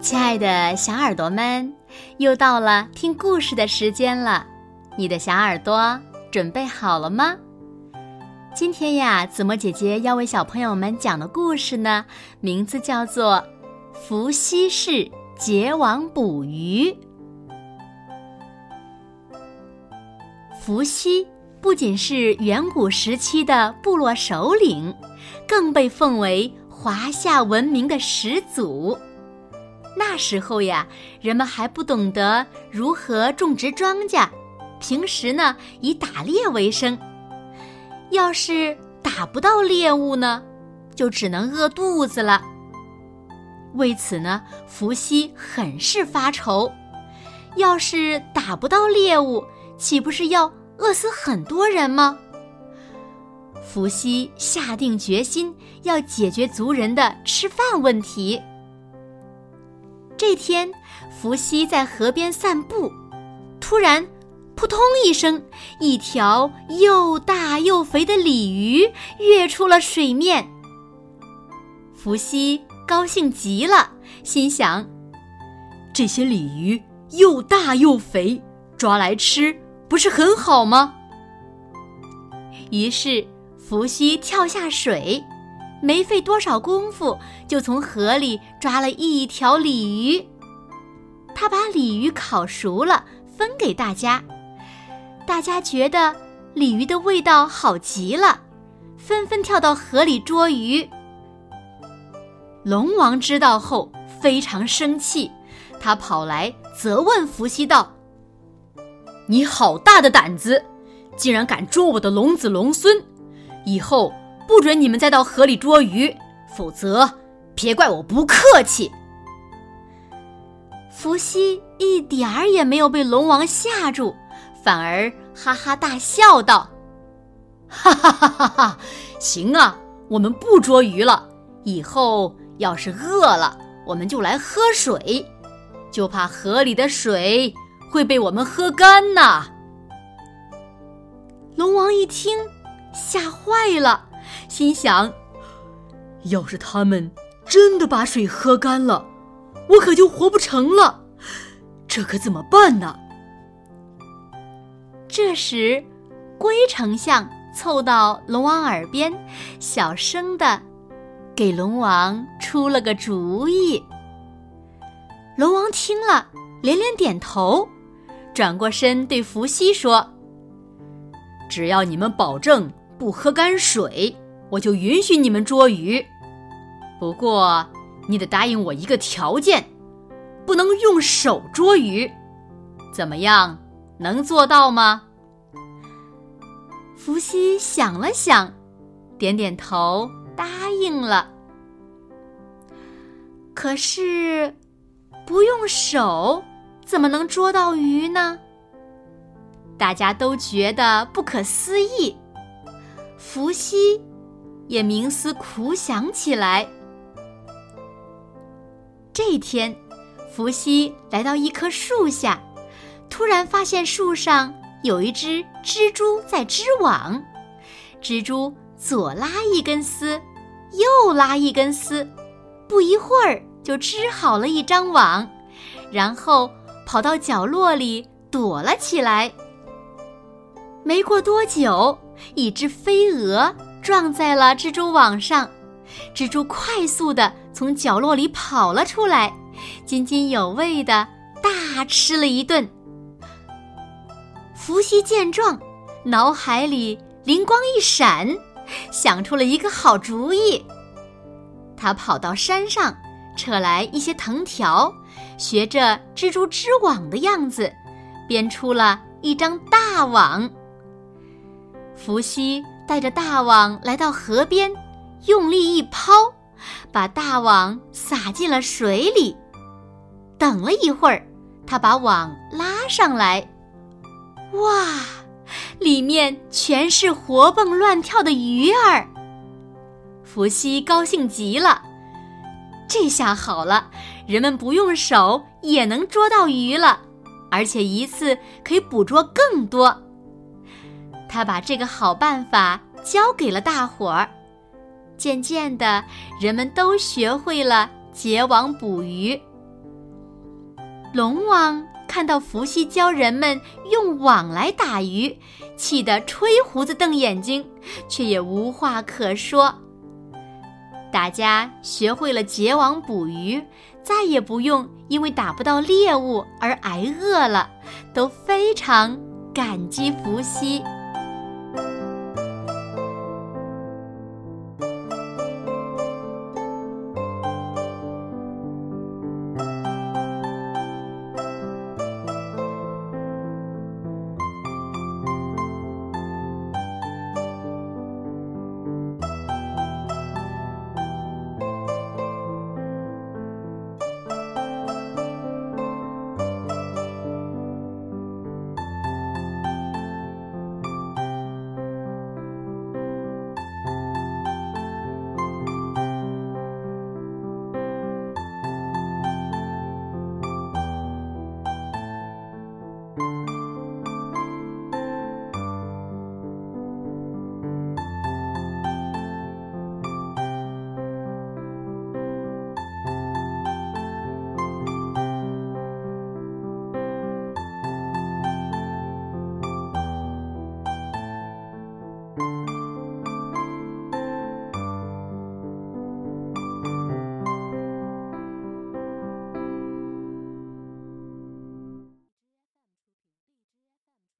亲爱的小耳朵们，又到了听故事的时间了，你的小耳朵准备好了吗？今天呀，子墨姐姐要为小朋友们讲的故事呢，名字叫做《伏羲氏结网捕鱼》。伏羲不仅是远古时期的部落首领，更被奉为华夏文明的始祖。那时候呀，人们还不懂得如何种植庄稼，平时呢以打猎为生。要是打不到猎物呢，就只能饿肚子了。为此呢，伏羲很是发愁，要是打不到猎物，岂不是要饿死很多人吗？伏羲下定决心要解决族人的吃饭问题。这天，伏羲在河边散步，突然扑通一声，一条又大又肥的鲤鱼跃出了水面。伏羲高兴极了，心想：这些鲤鱼又大又肥，抓来吃不是很好吗？于是伏羲跳下水，没费多少功夫就从河里抓了一条鲤鱼。他把鲤鱼烤熟了分给大家，大家觉得鲤鱼的味道好极了，纷纷跳到河里捉鱼。龙王知道后非常生气，他跑来责问伏羲道：你好大的胆子，竟然敢捉我的龙子龙孙，以后不准你们再到河里捉鱼，否则别怪我不客气。伏羲一点儿也没有被龙王吓住，反而哈哈大笑道：哈哈哈哈哈，行啊，我们不捉鱼了，以后要是饿了，我们就来喝水，就怕河里的水会被我们喝干呐。龙王一听吓坏了，心想：要是他们真的把水喝干了，我可就活不成了，这可怎么办呢？这时龟丞相凑到龙王耳边，小声地给龙王出了个主意。龙王听了连连点头，转过身对伏羲说：只要你们保证不喝干水，我就允许你们捉鱼。不过，你得答应我一个条件，不能用手捉鱼。怎么样，能做到吗？伏羲想了想，点点头，答应了。可是，不用手，怎么能捉到鱼呢？大家都觉得不可思议。伏羲也冥思苦想起来。这天，伏羲来到一棵树下，突然发现树上有一只蜘蛛在织网。蜘蛛左拉一根丝，右拉一根丝，不一会儿就织好了一张网，然后跑到角落里躲了起来。没过多久，一只飞蛾撞在了蜘蛛网上，蜘蛛快速地从角落里跑了出来，津津有味地大吃了一顿。伏羲见状，脑海里灵光一闪，想出了一个好主意。他跑到山上，扯来一些藤条，学着蜘蛛织网的样子，编出了一张大网。伏羲带着大网来到河边，用力一抛，把大网撒进了水里。等了一会儿，他把网拉上来，哇，里面全是活蹦乱跳的鱼儿。伏羲高兴极了，这下好了，人们不用手也能捉到鱼了，而且一次可以捕捉更多。他把这个好办法教给了大伙儿，渐渐的，人们都学会了结网捕鱼。龙王看到伏羲教人们用网来打鱼，气得吹胡子瞪眼睛，却也无话可说。大家学会了结网捕鱼，再也不用因为打不到猎物而挨饿了，都非常感激伏羲。